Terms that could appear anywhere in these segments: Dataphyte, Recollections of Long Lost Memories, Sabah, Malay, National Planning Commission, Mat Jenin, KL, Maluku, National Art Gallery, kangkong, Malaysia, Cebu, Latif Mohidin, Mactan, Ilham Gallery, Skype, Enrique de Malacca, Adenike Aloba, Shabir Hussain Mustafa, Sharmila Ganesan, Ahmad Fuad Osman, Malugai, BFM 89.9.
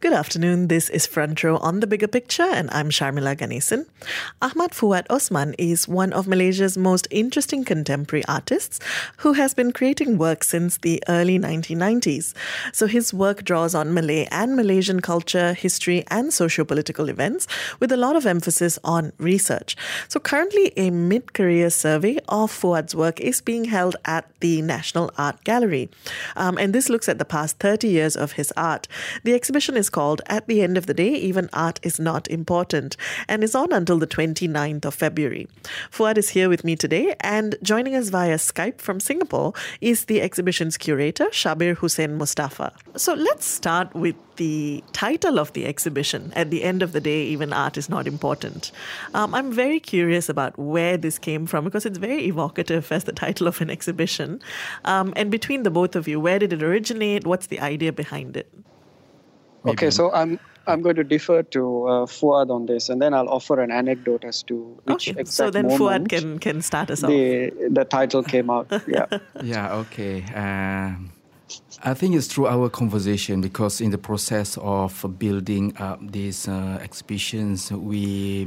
Good afternoon, this is Front Row on The Bigger Picture and I'm Sharmila Ganesan. Ahmad Fuad Osman is one of Malaysia's most interesting contemporary artists who has been creating work since the early 1990s. So his work draws on Malay and Malaysian culture, history and socio-political events with a lot of emphasis on research. So currently a mid-career survey of Fuad's work is being held at the National Art Gallery. And this looks at the past 30 years of his art. The exhibition is called At the End of the Day, Even Art is Not Important, and is on until the 29th of February. Fuad is here with me today, and joining us via Skype from Singapore is the exhibition's curator, Shabir Hussain Mustafa. So let's start with the title of the exhibition, At the End of the Day, Even Art is Not Important. I'm very curious about where this came from, because it's very evocative as the title of an exhibition. And between the both of you, where did it originate? What's the idea behind it? Okay, so I'm going to defer to Fuad on this, and then I'll offer an anecdote as to which exact so then moment Fuad can start us off. The title came out. Okay. I think it's through our conversation, because in the process of building up these exhibitions, we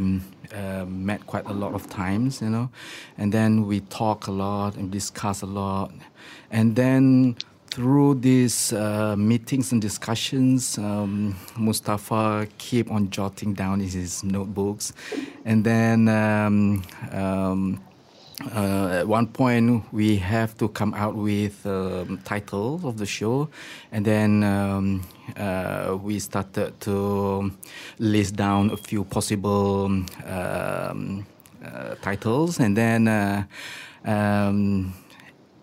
met quite a lot of times, and then we talk a lot and discuss a lot, and then through these meetings and discussions, Mustafa kept on jotting down in his notebooks. And then at one point, we have to come out with titles of the show. And then we started to list down a few possible titles. And then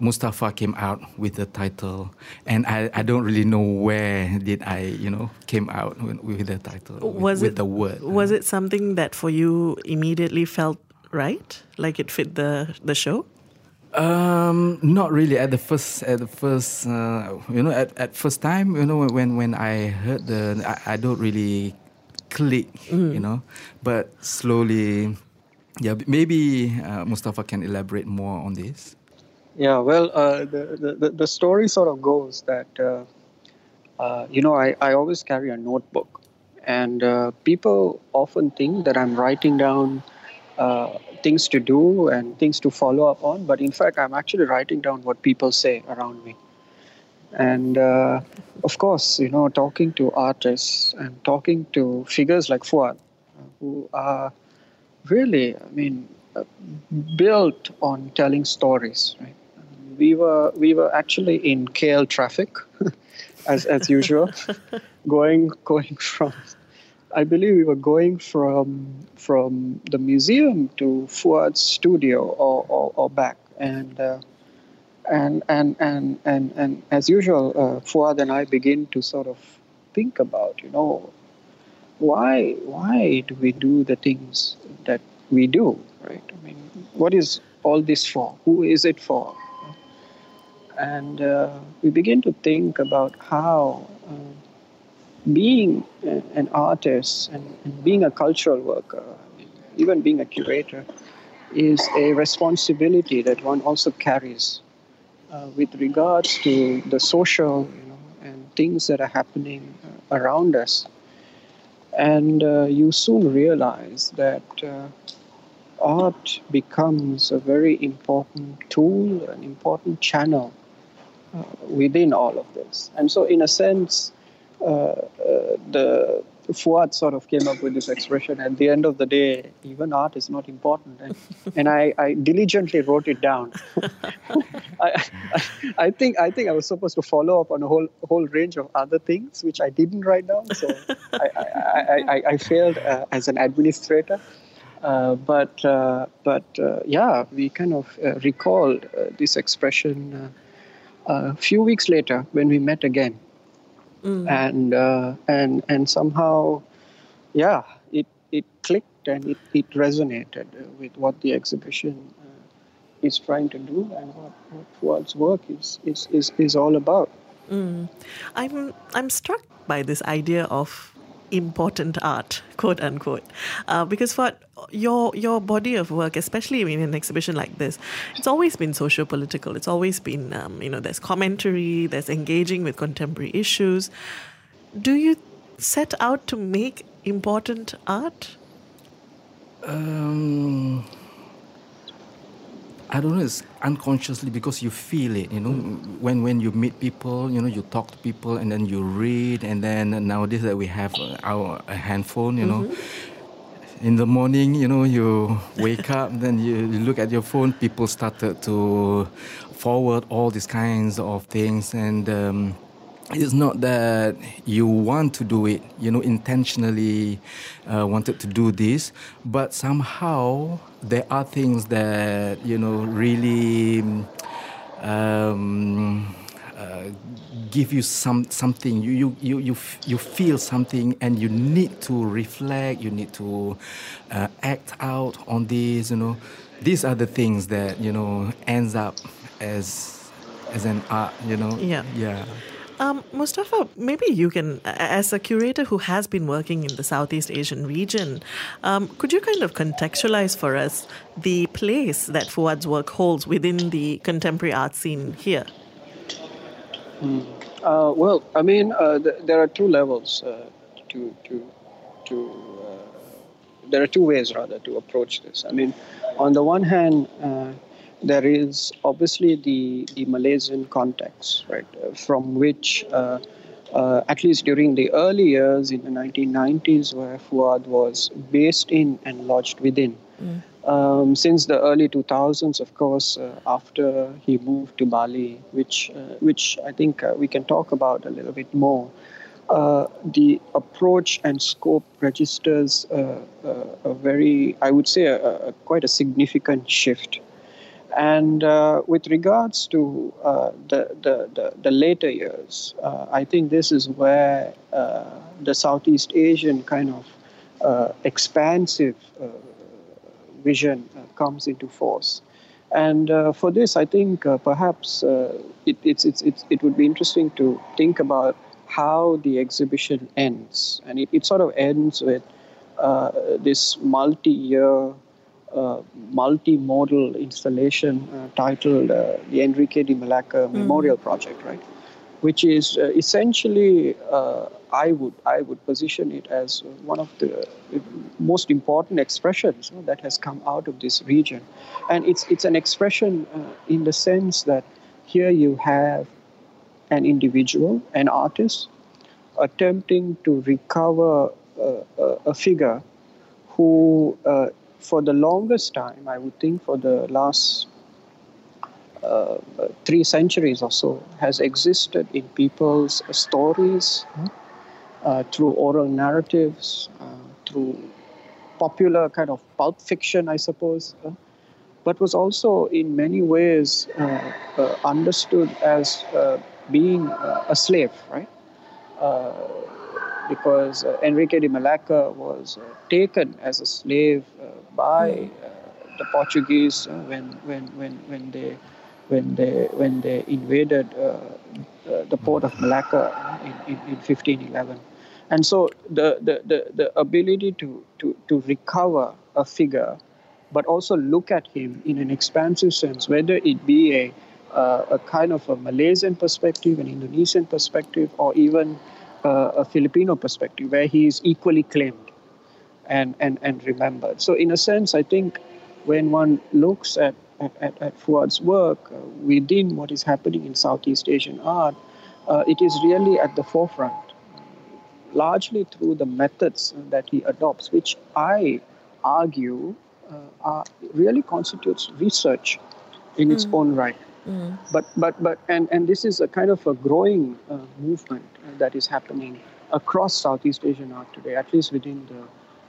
Mustafa came out with the title, and I don't really know where did I, came out with the title, with the word. Was it something that for you immediately felt right, like it fit the show? Not really. At the first, at first time, when I heard I don't really click, but slowly, maybe Mustafa can elaborate more on this. Yeah, well, the story sort of goes that, I always carry a notebook. And people often think that I'm writing down things to do and things to follow up on. But in fact, I'm actually writing down what people say around me. And of course, talking to artists and talking to figures like Fuad, who are really, built on telling stories, right? We were actually in KL traffic, as usual, going from. I believe we were going from the museum to Fuad's studio or back, and as usual, Fuad and I begin to sort of think about, why do we do the things that we do, right? What is all this for? Who is it for? And we begin to think about how being an artist and being a cultural worker, even being a curator, is a responsibility that one also carries with regards to the social, and things that are happening around us. And you soon realize that art becomes a very important tool, an important channel within all of this. And so in a sense, the Fuad sort of came up with this expression, at the end of the day, even art is not important. And I diligently wrote it down. I think I was supposed to follow up on a whole range of other things, which I didn't write down. So I failed as an administrator. But we kind of recalled this expression a few weeks later when we met again, and somehow, it clicked and it resonated with what the exhibition is trying to do and what Fuad's work is all about. I'm struck by this idea of important art, quote unquote, because for your body of work, especially in an exhibition like this, it's always been socio-political. It's always been, there's commentary, there's engaging with contemporary issues. Do you set out to make important art? I don't know, it's unconsciously because you feel it, when you meet people, you talk to people and then you read, and then nowadays that we have our handphone, in the morning, you wake up, then you look at your phone, people started to forward all these kinds of things, and it's not that you want to do it, intentionally wanted to do this, but somehow there are things that, really give you something. You feel something and you need to reflect, you need to act out on this, These are the things that, ends up as an art, Yeah. Yeah. Mustafa, maybe you can, as a curator who has been working in the Southeast Asian region, could you kind of contextualize for us the place that Fuad's work holds within the contemporary art scene here? There are two levels there are two ways rather to approach this. On the one hand, there is obviously the Malaysian context, right, from which, at least during the early years in the 1990s, where Fuad was based in and lodged within. Mm. Since the early 2000s, of course, after he moved to Bali, which I think we can talk about a little bit more, the approach and scope registers a very, I would say, quite a significant shift. And with regards to the later years, I think this is where the Southeast Asian kind of expansive vision comes into force. And for this, I think perhaps it would be interesting to think about how the exhibition ends. And it sort of ends with this multi-year multi-modal installation titled the Enrique de Malacca Memorial Project, right? Which is essentially, I would position it as one of the most important expressions that has come out of this region, and it's an expression in the sense that here you have an individual, an artist, attempting to recover a figure who. For the longest time, I would think for the last 3 centuries or so, has existed in people's stories, through oral narratives, through popular kind of pulp fiction, I suppose, but was also in many ways understood as being a slave, right? Because Enrique de Malacca was taken as a slave by the Portuguese when they invaded the port of Malacca in 1511, and so the ability to recover a figure, but also look at him in an expansive sense, whether it be a kind of a Malaysian perspective, an Indonesian perspective, or even a Filipino perspective, where he is equally claimed and remembered. So in a sense, I think when one looks at Fuad's work within what is happening in Southeast Asian art, it is really at the forefront, largely through the methods that he adopts, which I argue really constitutes research in its own right. Mm. But this is a kind of a growing movement that is happening across Southeast Asian art today, at least within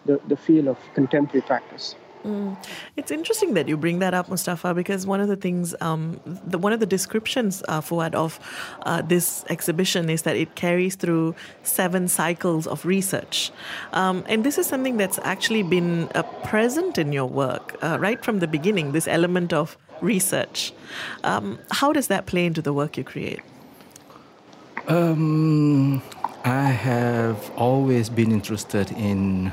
the field of contemporary practice. Mm. It's interesting that you bring that up, Mustafa, because one of the things, one of the descriptions, Fuad, of this exhibition is that it carries through 7 cycles of research. And this is something that's actually been present in your work right from the beginning, this element of research. How does that play into the work you create? I have always been interested in,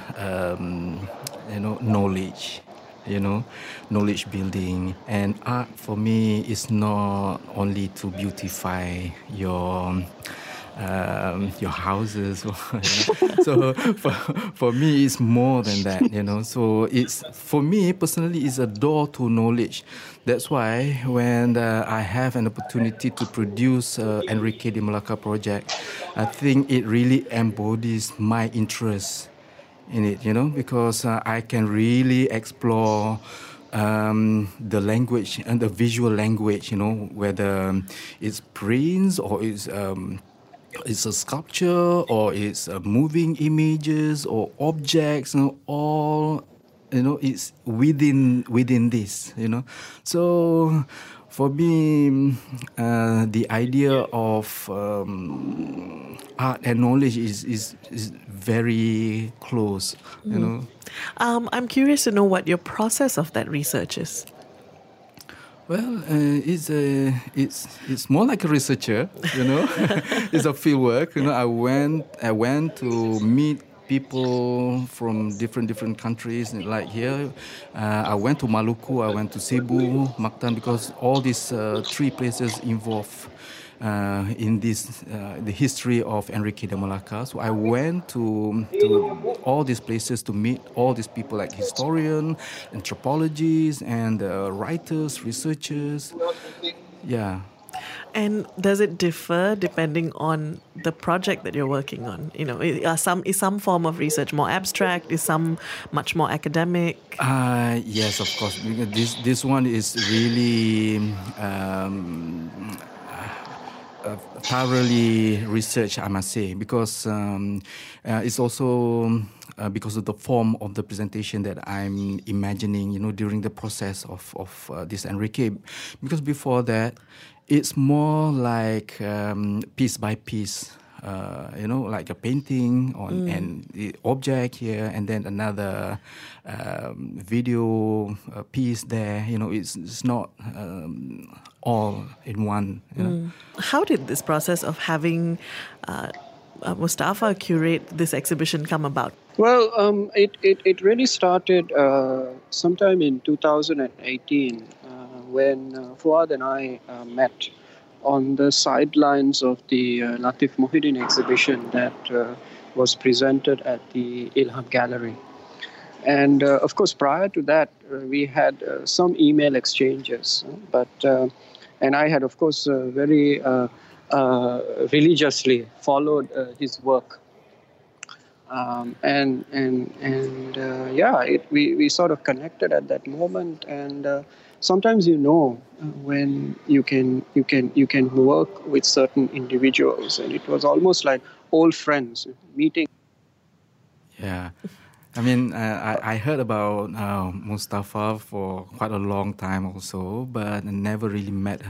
knowledge, knowledge building. And art for me is not only to beautify your houses. So for me, it's more than that, So it's, for me personally, it's a door to knowledge. That's why when I have an opportunity to produce Enrique de Malacca project, I think it really embodies my interest in it, because I can really explore the language and the visual language, whether it's prints or it's a sculpture, or it's moving images or objects, all, it's within this, So for me, the idea of art and knowledge is very close, . I'm curious to know what your process of that research is. Well, it's more like a researcher, It's a fieldwork, I went to meet people from different countries. Like here, I went to Maluku, I went to Cebu, Mactan, because all these three places involve in this the history of Enrique de Malacca. So I went to all these places to meet all these people, like historians, anthropologists, and writers, researchers. Yeah. And does it differ depending on the project that you're working on? Is some form of research more abstract? Is some much more academic? Yes, of course. This one is really thoroughly researched, I must say, because it's also because of the form of the presentation that I'm imagining, during the process of this Enrique. Because before that, it's more like piece by piece, like a painting on an object here, and then another video piece there. It's not all in one. How did this process of having Mustafa curate this exhibition come about? Well, it really started sometime in 2018. When Fuad and I met on the sidelines of the Latif Mohidin exhibition that was presented at the Ilham Gallery. And of course, prior to that, we had some email exchanges. And I had, of course, very religiously followed his work. We sort of connected at that moment. And sometimes when you can work with certain individuals, and it was almost like old friends meeting. Yeah, I mean, I heard about Mustafa for quite a long time also, but I never really met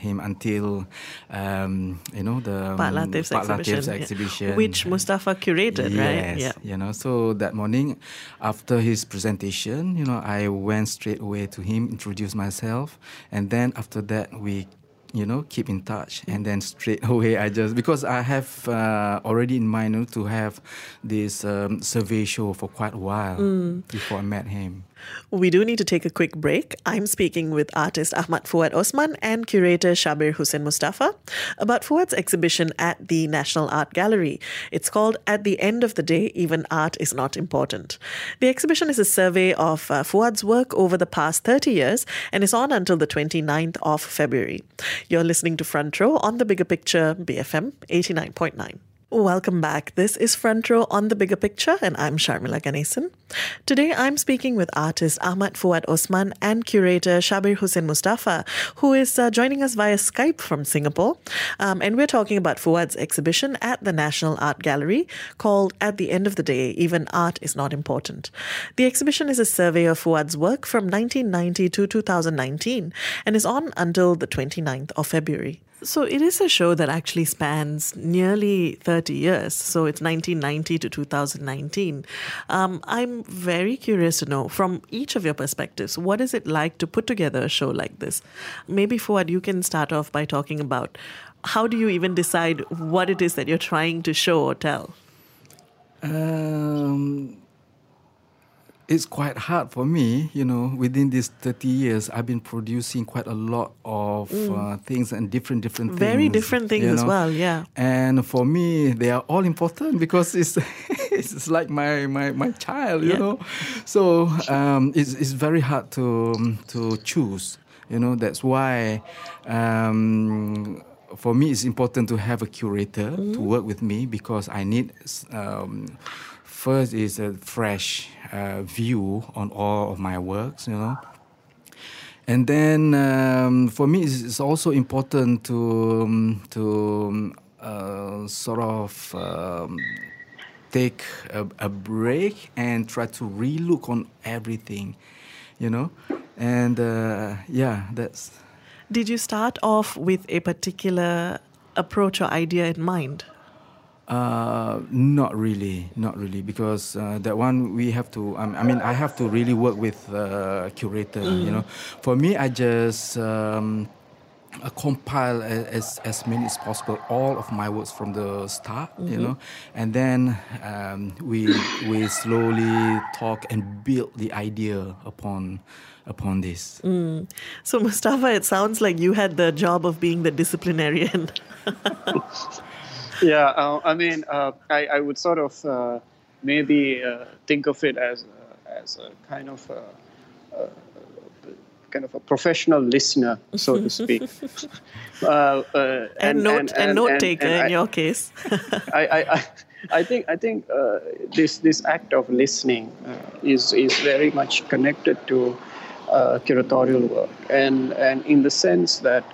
him until the Latif's exhibition, which Mustafa curated, yes, right? Yeah. So that morning, after his presentation, I went straight away to him, introduced myself, and then after that we keep in touch. And then straight away, because I have already in mind to have this survey show for quite a while before I met him. We do need to take a quick break. I'm speaking with artist Ahmad Fuad Osman and curator Shabir Hussain Mustafa about Fuad's exhibition at the National Art Gallery. It's called At the End of the Day, Even Art is Not Important. The exhibition is a survey of Fuad's work over the past 30 years and is on until the 29th of February. You're listening to Front Row on The Bigger Picture, BFM 89.9. Welcome back. This is Front Row on The Bigger Picture, and I'm Sharmila Ganesan. Today, I'm speaking with artist Ahmad Fuad Osman and curator Shabir Hussain Mustafa, who is joining us via Skype from Singapore. And we're talking about Fuad's exhibition at the National Art Gallery called At the End of the Day, Even Art is Not Important. The exhibition is a survey of Fuad's work from 1990 to 2019 and is on until the 29th of February. So it is a show that actually spans nearly 30 years. So it's 1990 to 2019. I'm very curious to know, from each of your perspectives, what is it like to put together a show like this? Maybe, Fuad, you can start off by talking about how do you even decide what it is that you're trying to show or tell? It's quite hard for me, you know. Within these 30 years, I've been producing quite a lot of things and different things. Very different things as well, yeah. And for me, they are all important because it's it's like my child, you know. So it's very hard to choose, you know. That's why. For me, it's important to have a curator to work with me because I need, first is a fresh view on all of my works, you know. And then for me, it's also important to take a break and try to relook on everything, you know. And that's... Did you start off with a particular approach or idea in mind? Not really, because that one we have to. I have to really work with a curator. You know, for me, I just compile as many as possible all of my works from the start. You know, and then we slowly talk and build the idea upon this. So Mustafa, it sounds like you had the job of being the disciplinarian. I would sort of maybe think of it as a kind of a professional listener, so to speak. and note taker in your case. I think this act of listening is very much connected to curatorial work, and in the sense that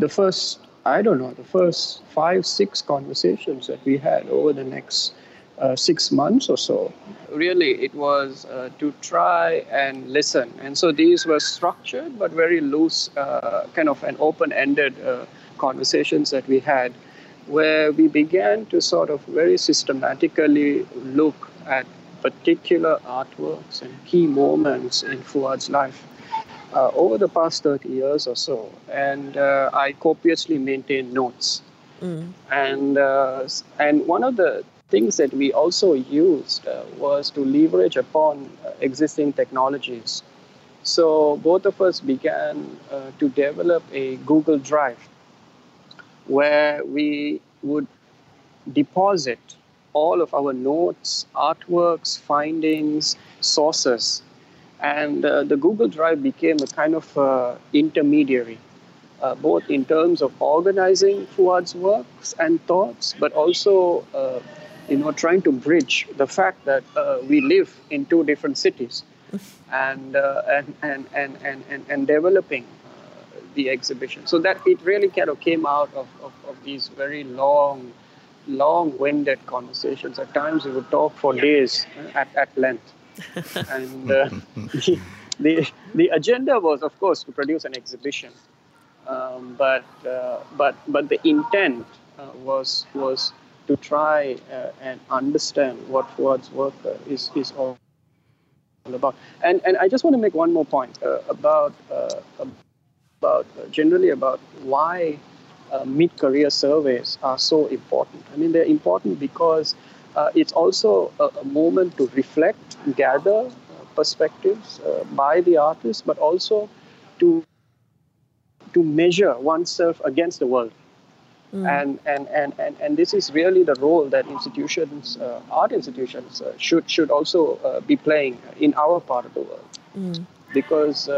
the first 5-6 conversations that we had over the next 6 months or so, really it was to try and listen. And so these were structured but very loose, kind of an open-ended conversations that we had, where we began to sort of very systematically look at particular artworks and key moments in Fuad's life over the past 30 years or so. And I copiously maintained notes. And one of the things that we also used was to leverage upon existing technologies. So both of us began to develop a Google Drive where we would deposit all of our notes, artworks, findings, sources. And the Google Drive became a kind of intermediary, both in terms of organizing Fuad's works and thoughts, but also trying to bridge the fact that we live in two different cities, and developing the exhibition. So that it really kind of came out of these very long-winded conversations. At times we would talk for days at length. And the agenda was, of course, to produce an exhibition, but the intent was to try and understand what Fuad's work is all about. And I just want to make one more point about why mid-career surveys are so important. I mean, they're important because it's also a moment to reflect, gather perspectives by the artist, but also to measure oneself against the world. And this is really the role that institutions, art institutions, should also be playing in our part of the world. Because,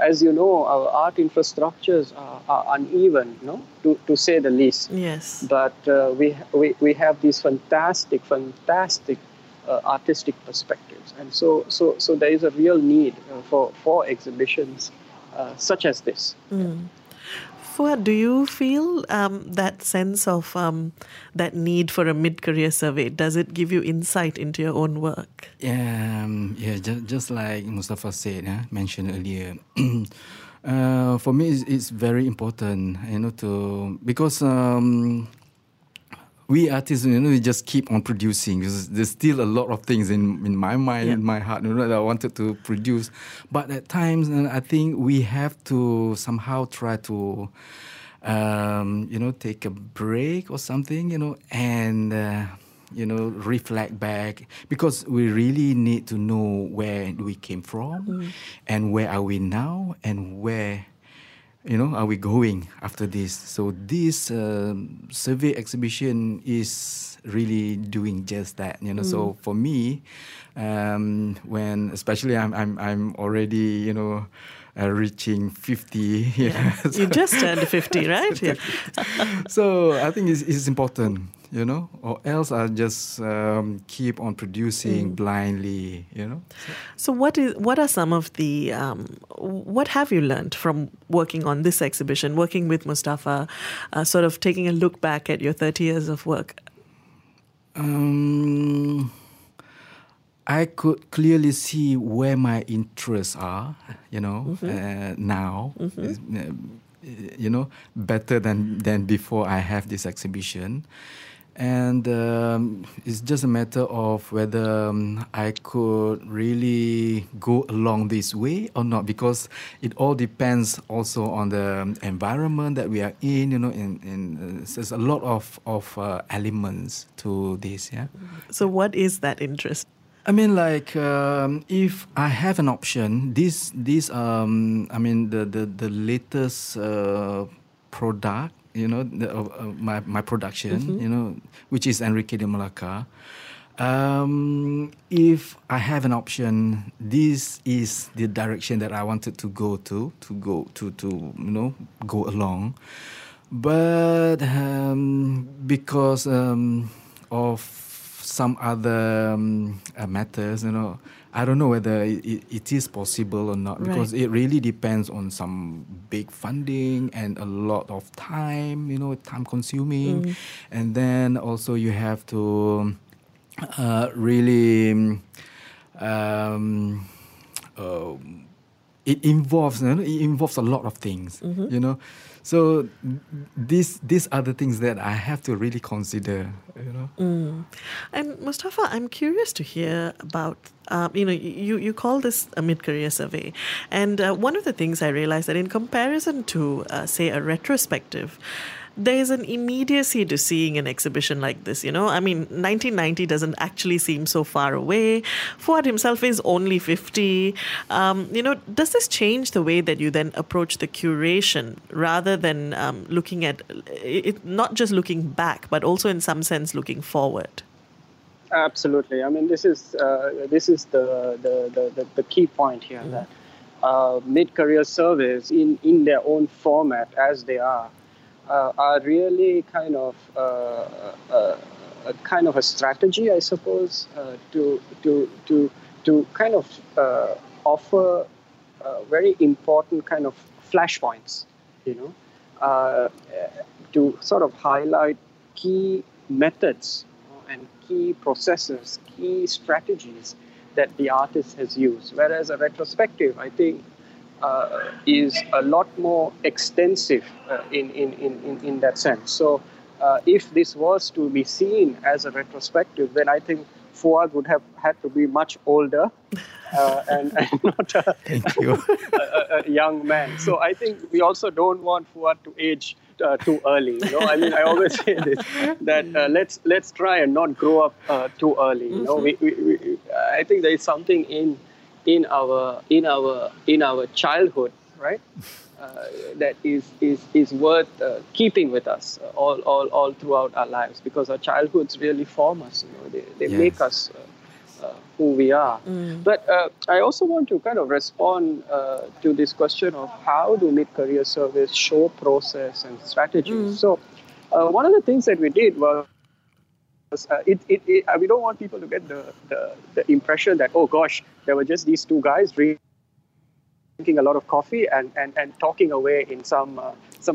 as you know, our art infrastructures are uneven, no, to say the least. Yes. But we have these fantastic artistic perspectives, and so there is a real need for exhibitions such as this. Fuad, do you feel that sense of that need for a mid-career survey? Does it give you insight into your own work? Just like Mustafa said, mentioned earlier, for me it's very important, you know, because we artists, you know, we just keep on producing. There's still a lot of things in my mind, in my heart, you know, that I wanted to produce. But at times, I think we have to somehow try to take a break or something, and reflect back, because we really need to know where we came from, and where are we now, and where are we going after this. So this survey exhibition is really doing just that, So for me, when especially I'm already reaching 50. Yeah. You just turned 50, right? Yeah. So I think it's important, or else I'll just keep on producing blindly, So what are some of the, what have you learned from working on this exhibition, working with Mustafa, sort of taking a look back at your 30 years of work? I could clearly see where my interests are, now, better than before I have this exhibition. And it's just a matter of whether I could really go along this way or not, because it all depends also on the environment that we are in. There's a lot of elements to this. Yeah. So, what is that interest? I mean, if I have an option, the latest product, my production, which is Enrique de Malacca. If I have an option, this is the direction that I wanted to go along, but because of some other matters, I don't know whether it is possible or not, because it really depends on some big funding and a lot of time, time consuming. And then also you have to really... It involves a lot of things, So these are the things that I have to really consider, And Mustafa, I'm curious to hear about, you call this a mid-career survey. And one of the things I realized that in comparison to, say, a retrospective, there's an immediacy to seeing an exhibition like this, 1990 doesn't actually seem so far away. Fuad himself is only 50. Does this change the way that you then approach the curation, rather than looking at it, not just looking back, but also in some sense looking forward? Absolutely. I mean, this is the key point here, that mid-career surveys in their own format as they are really kind of a strategy, I suppose, to kind of offer very important kind of flashpoints, to sort of highlight key methods and key processes, key strategies that the artist has used. Whereas a retrospective, I think, is a lot more extensive in that sense. So if this was to be seen as a retrospective, then I think Fuad would have had to be much older and not a young man. So I think we also don't want Fuad to age too early. I mean, I always say this, that let's try and not grow up too early. We I think there is something in our childhood, right? That is worth keeping with us all throughout our lives, because our childhoods really form us. They make us who we are. But I also want to kind of respond to this question of how do mid-career surveys show process and strategies. So one of the things that we did was, we don't want people to get the impression that, oh gosh, there were just these two guys drinking a lot of coffee and talking away in some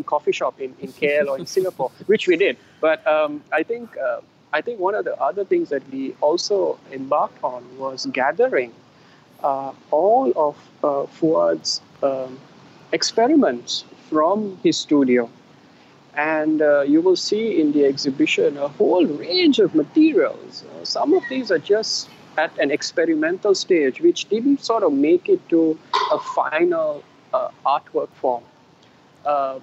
coffee shop in KL or in Singapore, which we did. But I think one of the other things that we also embarked on was gathering all of Fuad's experiments from his studio. And you will see in the exhibition a whole range of materials. Some of these are just at an experimental stage, which didn't sort of make it to a final artwork form.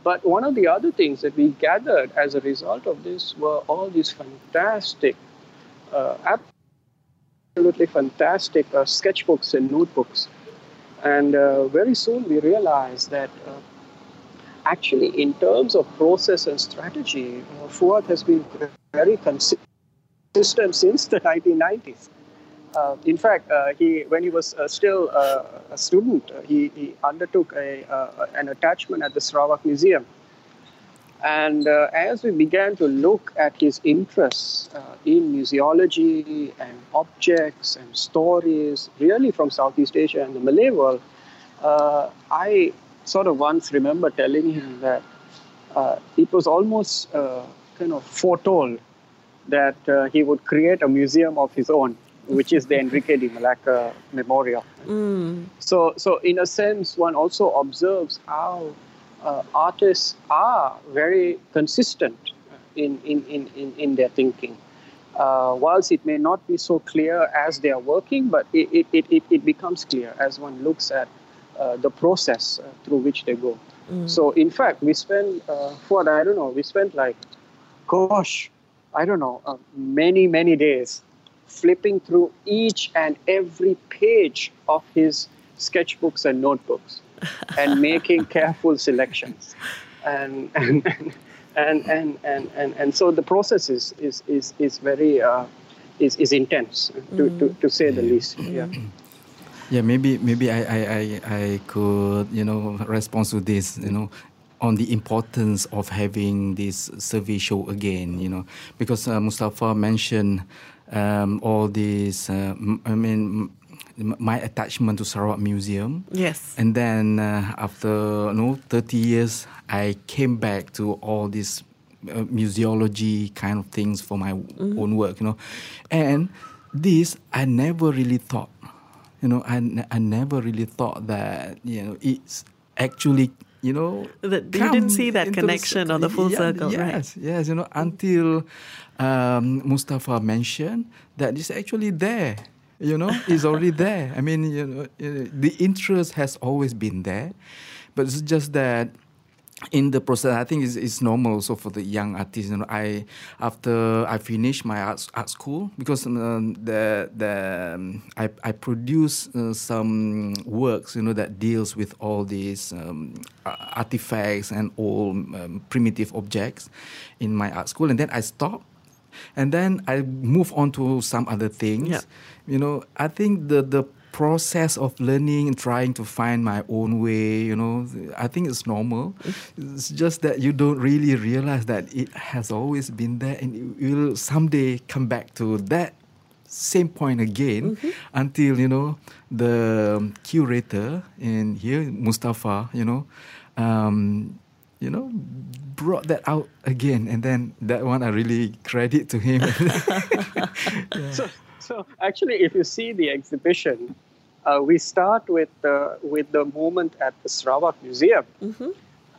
But one of the other things that we gathered as a result of this were all these fantastic, absolutely fantastic sketchbooks and notebooks. And very soon we realized that actually in terms of process and strategy, Fuad has been very consistent since the 1990s. In fact, when he was still a student, he undertook an attachment at the Sarawak Museum. And as we began to look at his interests in museology and objects and stories, really from Southeast Asia and the Malay world, I sort of once remember telling him that it was almost kind of foretold that he would create a museum of his own, which is the Enrique de Malacca Memorial. Mm. So in a sense, one also observes how artists are very consistent in their thinking. Whilst it may not be so clear as they are working, but it becomes clear as one looks at the process through which they go. Mm. So in fact, we spent, many days flipping through each and every page of his sketchbooks and notebooks and making careful selections. And so the process is very is intense, to say the least. Yeah. Yeah, maybe I could, respond to this, on the importance of having this survey show again, because Mustafa mentioned all this, my attachment to Sarawak Museum. Yes. And then after 30 years, I came back to all this museology kind of things for my own work, And this, I never really thought, I never really thought that, it's actually... you didn't see that connection or the full circle, right? Yes, until Mustafa mentioned that it's actually there, it's already there. I mean, the interest has always been there, but it's just that in the process, I think it's normal also for the young artists. After I finished my art school, because I produced some works, that deals with all these artifacts and old primitive objects in my art school, and then I stopped. And then I moved on to some other things. Yeah. I think the process of learning and trying to find my own way, I think it's normal. It's just that you don't really realize that it has always been there, and it will someday come back to that same point again, until, the curator in here, Mustafa, brought that out again. And then that one, I really credit to him. Yeah. So actually, if you see the exhibition, we start with the moment at the Sarawak Museum,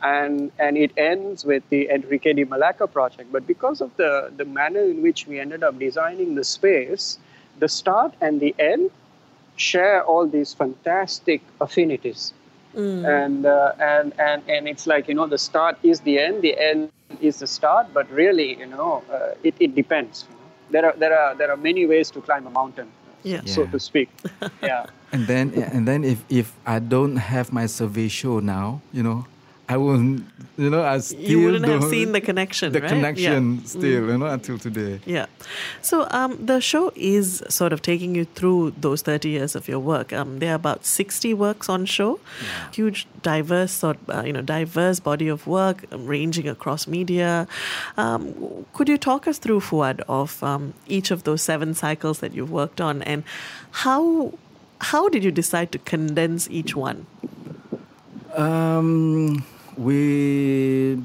and it ends with the Enrique de Malacca project. But because of the manner in which we ended up designing the space, the start and the end share all these fantastic affinities, and it's like the start is the end is the start. But really, it depends. There are many ways to climb a mountain, so to speak. Yeah. And then if I don't have my survey show now, I won't. I still you wouldn't have seen the connection. The connection still, until today. Yeah. So the show is sort of taking you through those 30 years of your work. There are about 60 works on show, huge, diverse diverse body of work ranging across media. Could you talk us through, Fuad, of each of those 7 cycles that you've worked on, and how did you decide to condense each one? We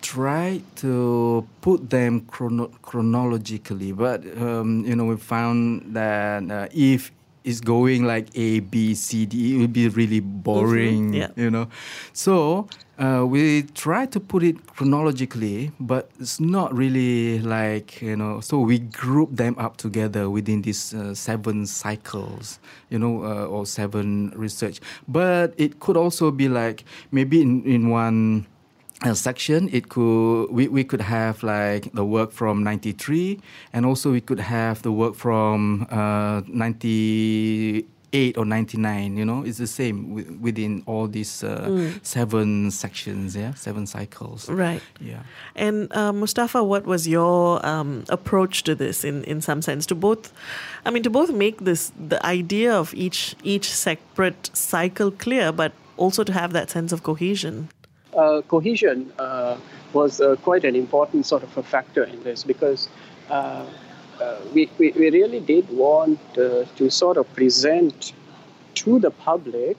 tried to put them chronologically, but we found that if it's going like A, B, C, D, it would be really boring, So we tried to put it chronologically, but it's not really like, so we group them up together within these 7 cycles, or 7 research. But it could also be like maybe in one section, it could we could have like the work from 93, and also we could have the work from 98 or 99. You know, it's the same within all these seven sections, seven cycles. Right. Yeah. And Mustafa, what was your approach to this? In some sense, to both make this the idea of each separate cycle clear, but also to have that sense of cohesion. Cohesion was quite an important sort of a factor in this, because we really did want to sort of present to the public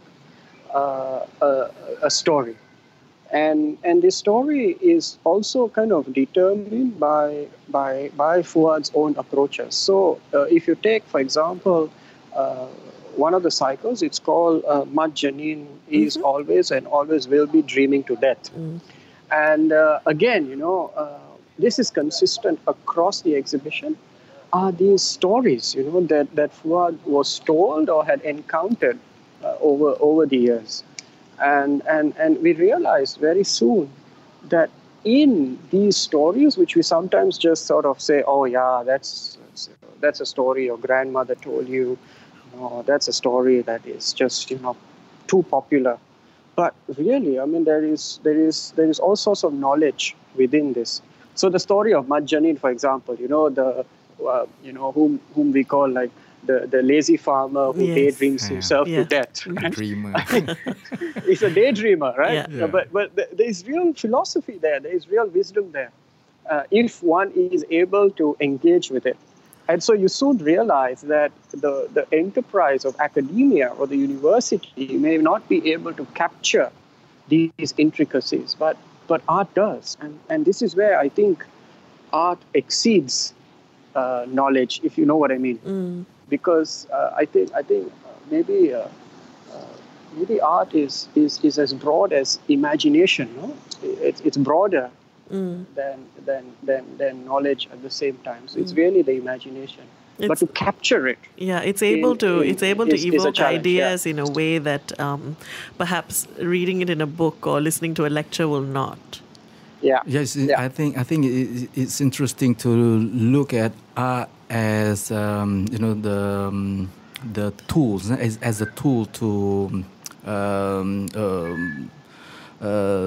a story, and this story is also kind of determined by Fuad's own approaches. So if you take, for example, one of the cycles, it's called Mat Jenin is always and always will be dreaming to death. Mm. And again, this is consistent across the exhibition, are these stories, that Fuad was told or had encountered over the years. And we realized very soon that in these stories, which we sometimes just sort of say, oh yeah, that's a story your grandmother told you, oh, that's a story that is just, too popular. But really, there is all sorts of knowledge within this. So the story of Mat Jenin, for example, whom we call like the lazy farmer who daydreams himself to death. Right? Dreamer. He's a daydreamer, right? Yeah. Yeah. But there is real philosophy there. There is real wisdom there, if one is able to engage with it. And so you soon realize that the enterprise of academia or the university may not be able to capture these intricacies, but art does. And this is where I think art exceeds knowledge, if you know what I mean. Mm. Because I think maybe art is as broad as imagination. No? It's broader. Mm. Than knowledge at the same time. So it's really the imagination, but to capture it. Yeah, it's able to evoke ideas in a way that perhaps reading it in a book or listening to a lecture will not. Yeah. Yes, yeah. I think it's interesting to look at art as the tools as a tool to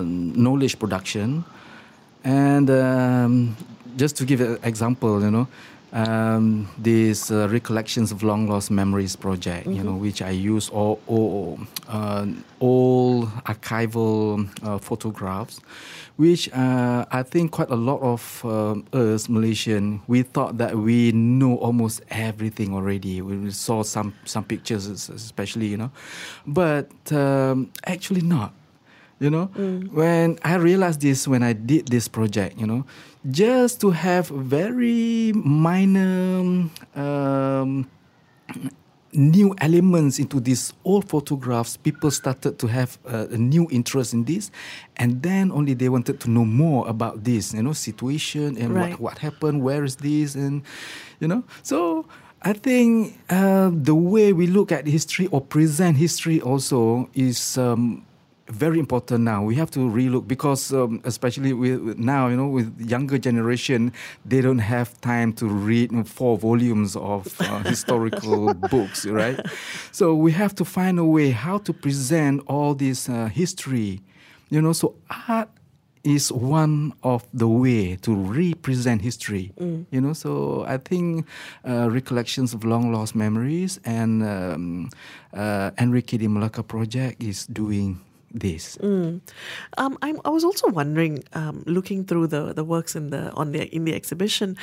knowledge production. And just to give an example, this Recollections of Long Lost Memories project, which I use all archival photographs, which I think quite a lot of us Malaysian, we thought that we know almost everything already. We saw some pictures, especially, but actually not. When I realized this, when I did this project, just to have very minor new elements into these old photographs, people started to have a new interest in this, and then only they wanted to know more about this, situation and what happened, where is this, and so. I think the way we look at history or present history also is. Very important now. We have to relook because, especially with now, with younger generation, they don't have time to read 4 volumes of historical books, right? So we have to find a way how to present all this history, So art is one of the way to represent history, So I think Recollections of Long Lost Memories and Enrique de Malacca project is doing. This. Mm. I was also wondering, looking through the works in the exhibition,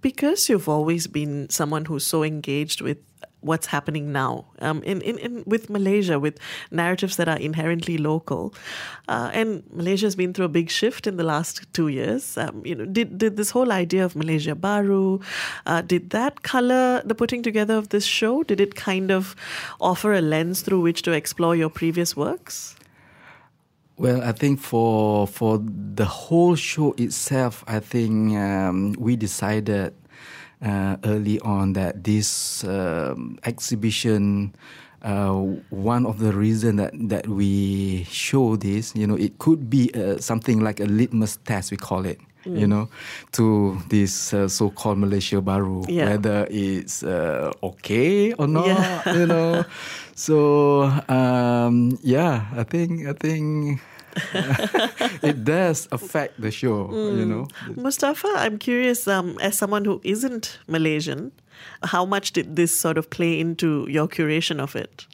because you've always been someone who's so engaged with what's happening now, in with Malaysia, with narratives that are inherently local, and Malaysia has been through a big shift in the last 2 years. Did this whole idea of Malaysia Baru, did that colour the putting together of this show? Did it kind of offer a lens through which to explore your previous works? Well, I think for the whole show itself, I think we decided. Early on that this exhibition one of the reasons that we show this, you know, it could be something like a litmus test, we call it, you know, to this so-called Malaysia Baru, whether it's okay or not, you know. So, yeah, I think it does affect the show, you know. Mustafa, I'm curious, as someone who isn't Malaysian, how much did this sort of play into your curation of it?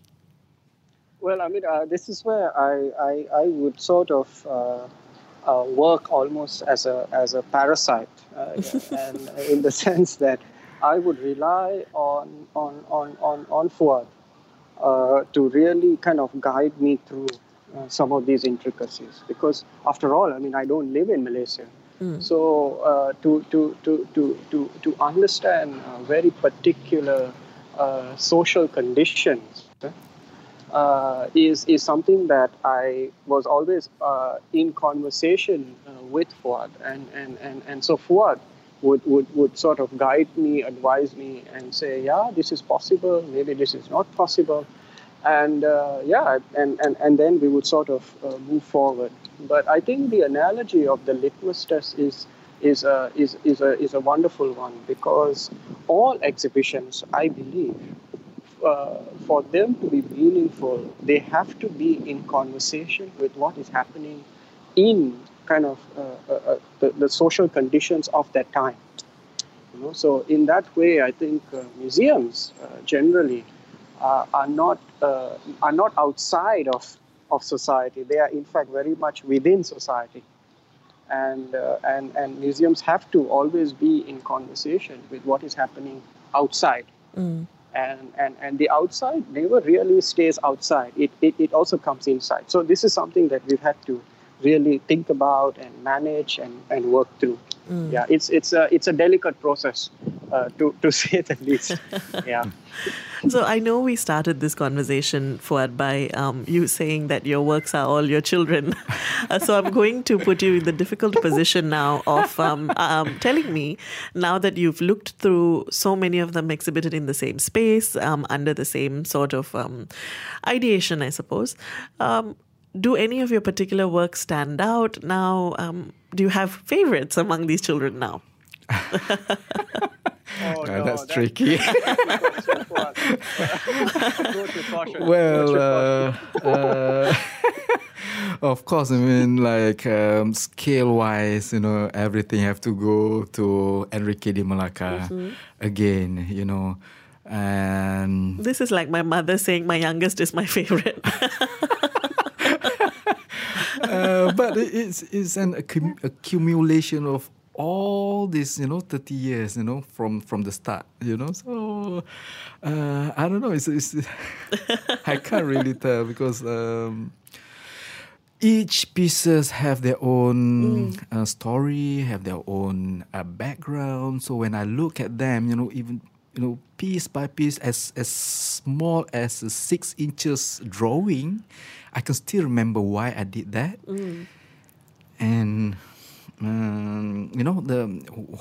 Well, I mean, this is where I would sort of work almost as a parasite, and in the sense that I would rely on Fuad to really kind of guide me through some of these intricacies, because after all, I mean, I don't live in Malaysia. So to understand very particular social conditions is something that I was always in conversation with Fuad, and so Fuad would sort of guide me, advise me, and say, yeah, this is possible, maybe this is not possible, and and then we would sort of move forward. But I think the analogy of the litmus test is a wonderful one, because all exhibitions, I believe, for them to be meaningful, they have to be in conversation with what is happening in kind of the social conditions of that time. You know, so in that way, I think museums generally are not outside of society. They are in fact very much within society, and museums have to always be in conversation with what is happening outside, and the outside never really stays outside. It also comes inside. So this is something that we've had to really think about and manage and work through. Yeah, it's a delicate process, to say the least. Yeah. So I know we started this conversation, Fuad, by you saying that your works are all your children. So I'm going to put you in the difficult position now of telling me, now that you've looked through so many of them exhibited in the same space, under the same sort of ideation, I suppose. Do any of your particular works stand out now? Do you have favorites among these children now? That's tricky. Well, of course, I mean, like, scale-wise, you know, everything have to go to Enrique de Malacca again, you know. And this is like my mother saying my youngest is my favorite. But it's an accumulation of all this, you know, 30 years, you know, from the start, you know. So, I don't know. It's I can't really tell, because each pieces have their own story, have their own background. So when I look at them, you know, even, you know, piece by piece, as small as a 6 inches drawing, I can still remember why I did that. And you know,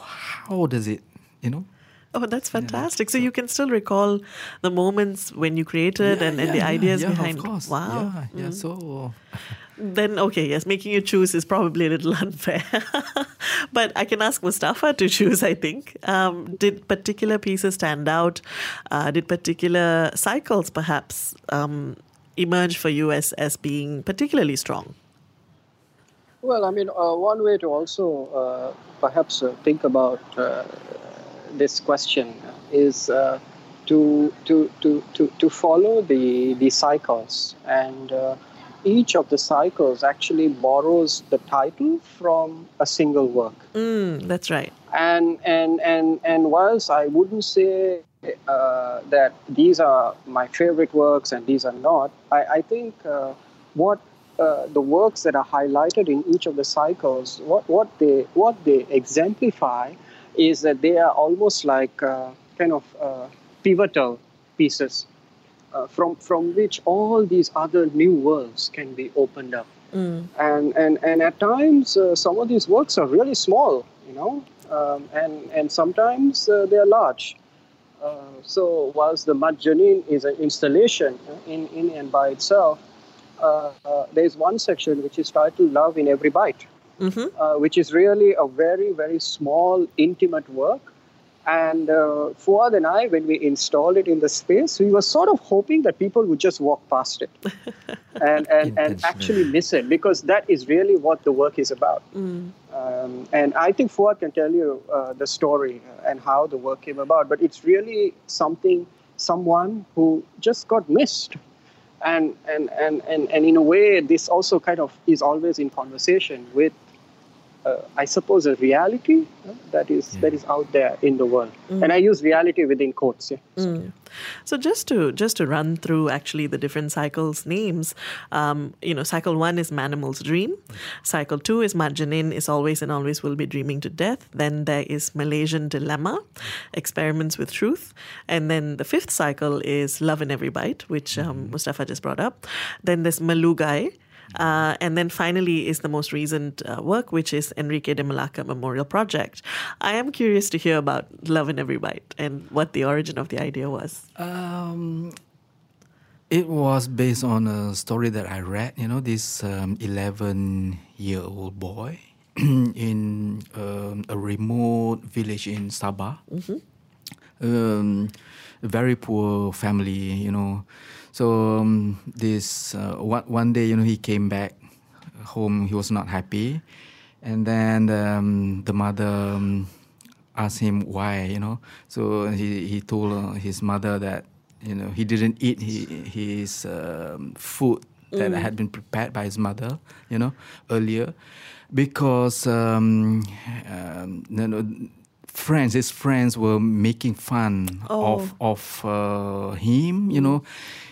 how does it, you know? Oh, that's fantastic. Yeah. So you can still recall the moments when you created and the ideas behind. Of course. Wow. Yeah, so then, okay, yes, making you choose is probably a little unfair. But I can ask Mustafa to choose, I think. Did particular pieces stand out? Did particular cycles perhaps emerge for you as being particularly strong? Well, I mean, one way to also perhaps think about this question is to follow the cycles, and each of the cycles actually borrows the title from a single work. That's right. And whilst I wouldn't say that these are my favorite works and these are not, I think the works that are highlighted in each of the cycles, what they exemplify is that they are almost like kind of pivotal pieces from which all these other new worlds can be opened up. And at times, some of these works are really small, you know, and sometimes they are large. So whilst the Mat Jenin is an installation in and by itself, there's one section which is titled Love in Every Bite, which is really a very, very small, intimate work. And Fuad and I, when we installed it in the space, we were sort of hoping that people would just walk past it and actually miss it, because that is really what the work is about. And I think Fuad can tell you the story and how the work came about. But it's really something, someone who just got missed. And in a way, this also kind of is always in conversation with, I suppose, a reality that is out there in the world. And I use reality within quotes. So just to run through actually the different cycles' names, cycle 1 is Manimal's Dream. Cycle 2 is Mat Jenin is always and always will be dreaming to death. Then there is Malaysian Dilemma, Experiments with Truth. And then the 5th cycle is Love in Every Bite, which Mustafa just brought up. Then there's Malugai. And then finally is the most recent work, which is Enrique de Malacca Memorial Project. I am curious to hear about Love in Every Bite and what the origin of the idea was. It was based on a story that I read, this 11-year-old boy in a remote village in Sabah. Very poor family, So this one day, he came back home. He was not happy, and then the mother asked him why, So he told his mother that he didn't eat his food that had been prepared by his mother, earlier, because his friends were making fun of him,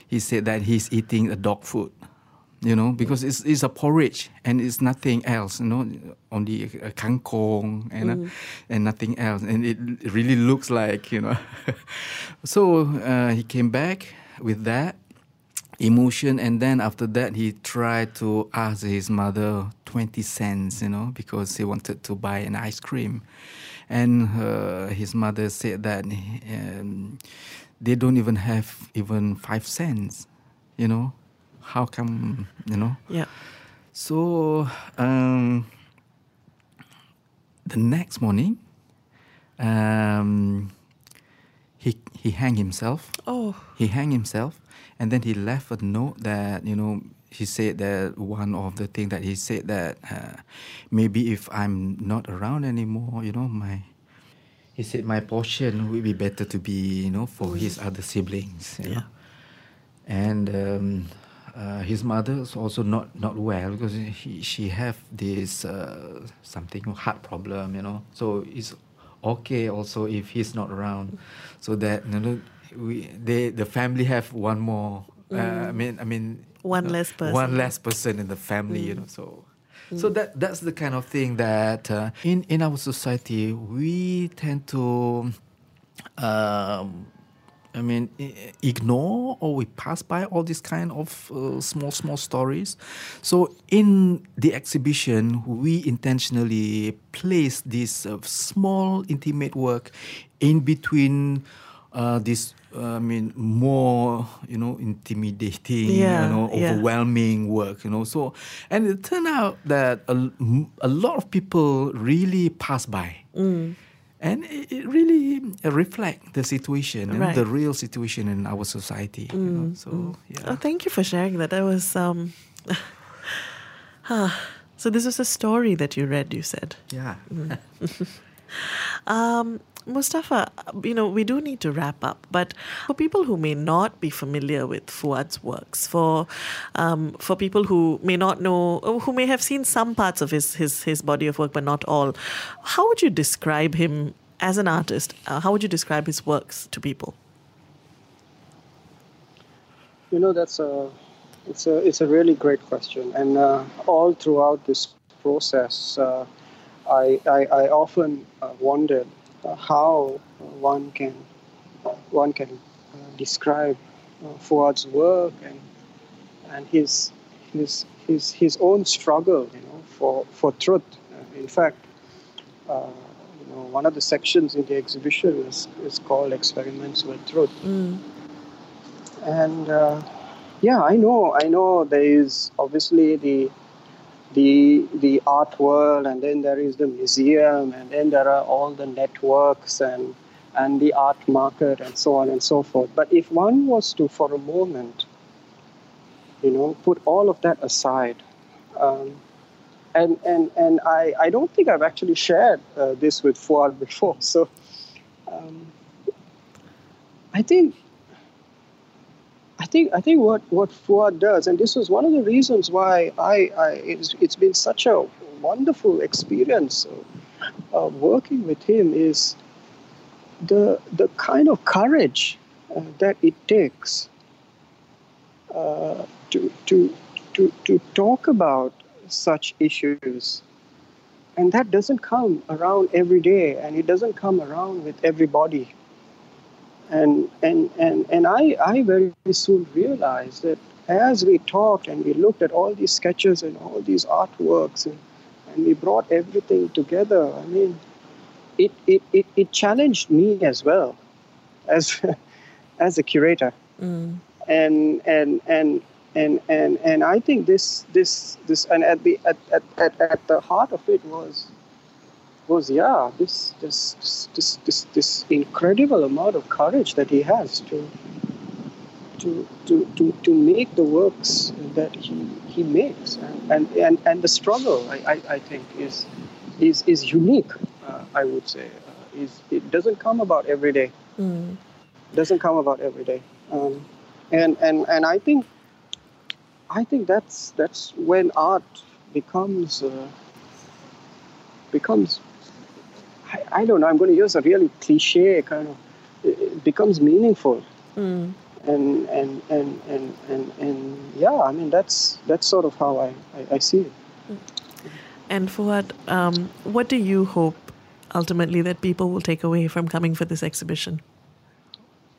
He said that he's eating a dog food, because it's a porridge and it's nothing else, only a kangkong and nothing else. And it really looks like, So he came back with that emotion, and then after that he tried to ask his mother 20 cents, because he wanted to buy an ice cream. And his mother said that they don't even have 5 cents, How come, Yeah. So the next morning, he hanged himself. He hanged himself, and then he left a note that, he said that one of the things that he said that maybe if I'm not around anymore, he said my portion would be better to be, for his other siblings. And his mother is also not well, because she have this something heart problem, So it's okay also if he's not around, so that the family have one more. One less person. One less person in the family, So that's the kind of thing that in our society we tend to, ignore, or we pass by all these kind of small stories. So in the exhibition, we intentionally place this small intimate work in between this. More, intimidating, overwhelming work, So, and it turned out that a lot of people really pass by. And it really reflects the situation, the real situation in our society. So, thank you for sharing that. That was, So this was a story that you read, you said. Yeah. Mustafa, we do need to wrap up, but for people who may not be familiar with Fuad's works, for people who may not know, who may have seen some parts of his body of work but not all, how would you describe him as an artist? How would you describe his works to people? It's a really great question, and all throughout this process, I often wondered how one can describe Fuad's work and his own struggle, for truth. In fact, one of the sections in the exhibition is called Experiments with Truth. Mm. And yeah, I know there is obviously the art world, and then there is the museum, and then there are all the networks and the art market and so on and so forth. But if one was to, for a moment, put all of that aside, and I don't think I've actually shared this with Fuad before, so I think what Fuad does, and this was one of the reasons why it's been such a wonderful experience working with him, is the kind of courage that it takes to talk about such issues. And that doesn't come around every day, and it doesn't come around with everybody. And I very soon realized that as we talked and we looked at all these sketches and all these artworks, and we brought everything together, I mean, it challenged me as well as a curator. Mm. And I think this and at the heart of it was yeah, this incredible amount of courage that he has to make the works that he makes, and the struggle I think is unique. I would say it doesn't come about every day. Mm. Doesn't come about every day. And I think that's when art becomes I don't know, I'm going to use a really cliche kind of, it becomes meaningful. Mm. And yeah, I mean that's sort of how I see it. And Fuad, what do you hope ultimately that people will take away from coming for this exhibition?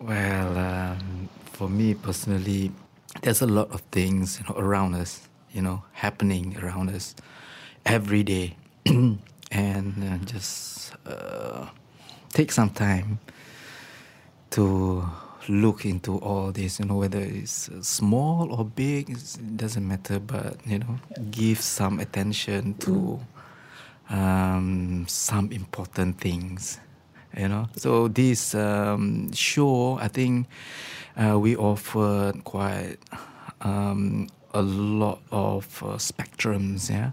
Well, for me personally, there's a lot of things around us, happening around us every day. And just take some time to look into all this, whether it's small or big, it doesn't matter, but, give some attention to some important things, So this show, I think we offered quite a lot of spectrums, yeah?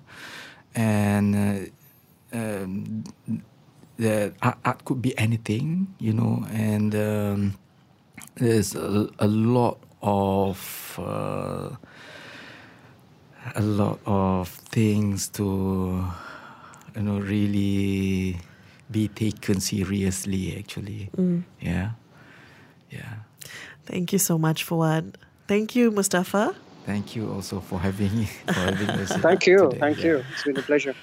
And the art could be anything, and there's a lot of things to, really be taken seriously, actually. Mm. Yeah. Thank you so much, Fuad. Thank you, Mustafa. Thank you also for having us. Thank you. Today. Thank you. It's been a pleasure.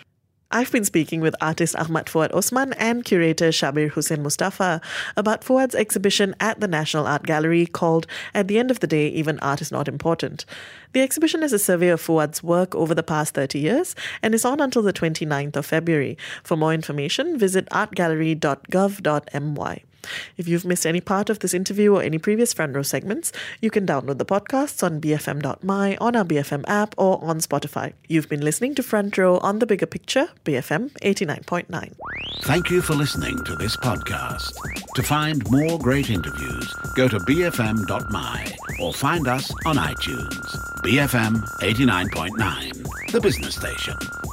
I've been speaking with artist Ahmad Fuad Osman and curator Shabir Hussain Mustafa about Fuad's exhibition at the National Art Gallery called At the End of the Day, Even Art is Not Important. The exhibition is a survey of Fuad's work over the past 30 years and is on until the 29th of February. For more information, visit artgallery.gov.my. If you've missed any part of this interview or any previous Front Row segments, you can download the podcasts on bfm.my, on our BFM app, or on Spotify. You've been listening to Front Row on The Bigger Picture, BFM 89.9. Thank you for listening to this podcast. To find more great interviews, go to bfm.my or find us on iTunes. BFM 89.9, the business station.